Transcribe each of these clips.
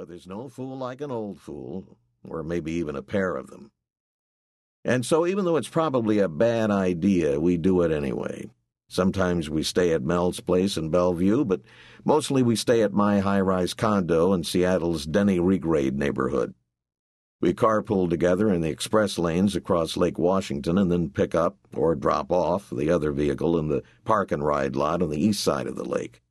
but there's no fool like an old fool, or maybe even a pair of them. And so even though it's probably a bad idea, we do it anyway. Sometimes we stay at Mel's place in Bellevue, but mostly we stay at my high-rise condo in Seattle's Denny Regrade neighborhood. We carpool together in the express lanes across Lake Washington and then pick up or drop off the other vehicle in the park-and-ride lot on the east side of the lake.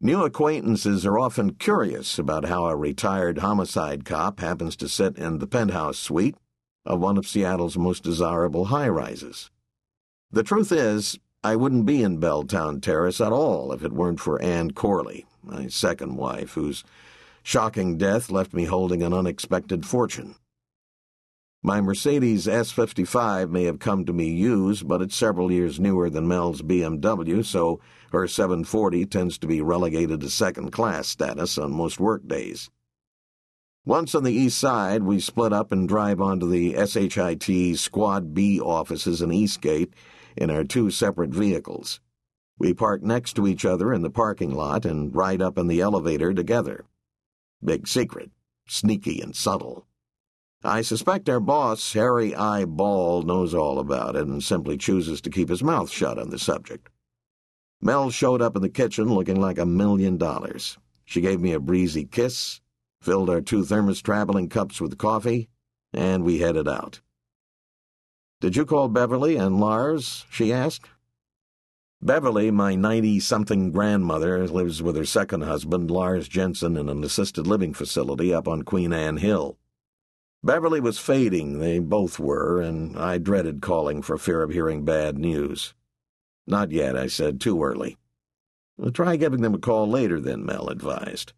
New acquaintances are often curious about how a retired homicide cop happens to sit in the penthouse suite of one of Seattle's most desirable high-rises. The truth is, I wouldn't be in Belltown Terrace at all if it weren't for Ann Corley, my second wife, whose shocking death left me holding an unexpected fortune. My Mercedes S55 may have come to me used, but it's several years newer than Mel's BMW, so her 740 tends to be relegated to second-class status on most workdays. Once on the east side, we split up and drive onto the SHIT Squad B offices in Eastgate in our two separate vehicles. We park next to each other in the parking lot and ride up in the elevator together. Big secret, sneaky and subtle. I suspect our boss, Harry I. Ball, knows all about it and simply chooses to keep his mouth shut on the subject. Mel showed up in the kitchen looking like $1,000,000. She gave me a breezy kiss, filled our two thermos traveling cups with coffee, and we headed out. "Did you call Beverly and Lars?" she asked. Beverly, my 90-something grandmother, lives with her second husband, Lars Jensen, in an assisted living facility up on Queen Anne Hill. Beverly was fading, they both were, and I dreaded calling for fear of hearing bad news. "Not yet," I said, "too early." "Well, try giving them a call later then," Mel advised.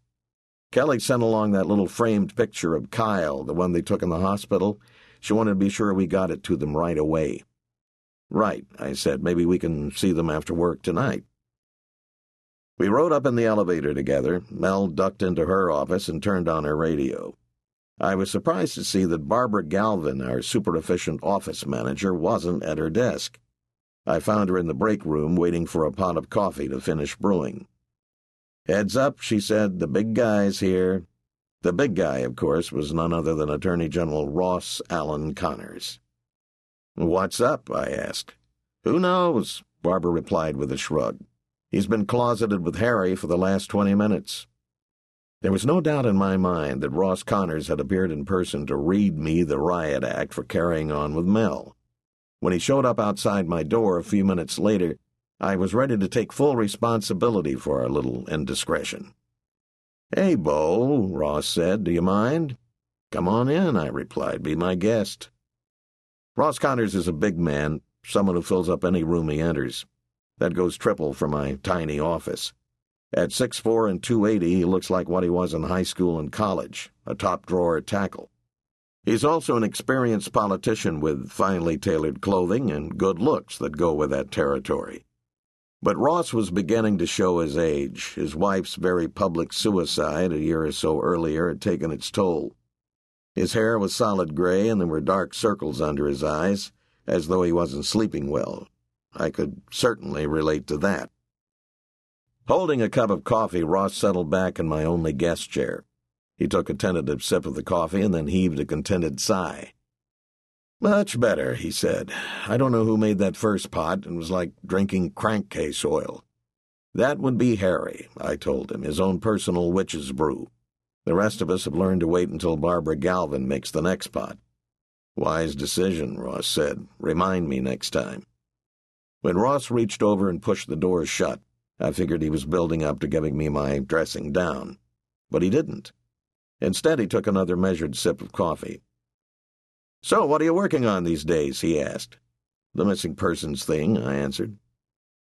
Kelly sent along that little framed picture of Kyle, the one they took in the hospital. She wanted to be sure we got it to them right away. "Right," I said, "maybe we can see them after work tonight." We rode up in the elevator together. Mel ducked into her office and turned on her radio. I was surprised to see that Barbara Galvin, our super-efficient office manager, wasn't at her desk. I found her in the break room waiting for a pot of coffee to finish brewing. "Heads up," she said, "the big guy's here." The big guy, of course, was none other than Attorney General Ross Allen Connors. "What's up?" I asked. "Who knows?" Barbara replied with a shrug. "He's been closeted with Harry for the last 20 minutes. There was no doubt in my mind that Ross Connors had appeared in person to read me the riot act for carrying on with Mel. When he showed up outside my door a few minutes later, I was ready to take full responsibility for our little indiscretion. "Hey, Bo," Ross said, "do you mind?" "Come on in," I replied, "be my guest." Ross Connors is a big man, someone who fills up any room he enters. That goes triple for my tiny office. At 6'4" and 280, he looks like what he was in high school and college, a top-drawer tackle. He's also an experienced politician with finely tailored clothing and good looks that go with that territory. But Ross was beginning to show his age. His wife's very public suicide a year or so earlier had taken its toll. His hair was solid gray, and there were dark circles under his eyes, as though he wasn't sleeping well. I could certainly relate to that. Holding a cup of coffee, Ross settled back in my only guest chair. He took a tentative sip of the coffee and then heaved a contented sigh. "Much better," he said. "I don't know who made that first pot. It was like drinking crankcase oil." "That would be Harry," I told him, "his own personal witch's brew. The rest of us have learned to wait until Barbara Galvin makes the next pot." "Wise decision," Ross said. "Remind me next time." When Ross reached over and pushed the door shut, I figured he was building up to giving me my dressing down. But he didn't. Instead, he took another measured sip of coffee. "So what are you working on these days?" he asked. "The missing persons thing," I answered.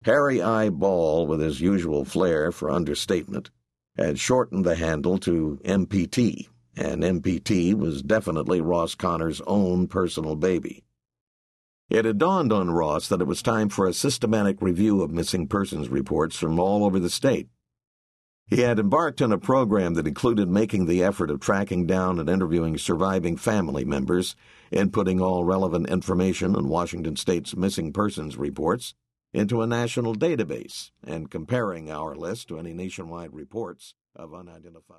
Harry I. Ball, with his usual flair for understatement, had shortened the handle to MPT, and MPT was definitely Ross Connor's own personal baby. It had dawned on Ross that it was time for a systematic review of missing persons reports from all over the state. He had embarked on a program that included making the effort of tracking down and interviewing surviving family members, inputting all relevant information on Washington State's missing persons reports into a national database and comparing our list to any nationwide reports of unidentified.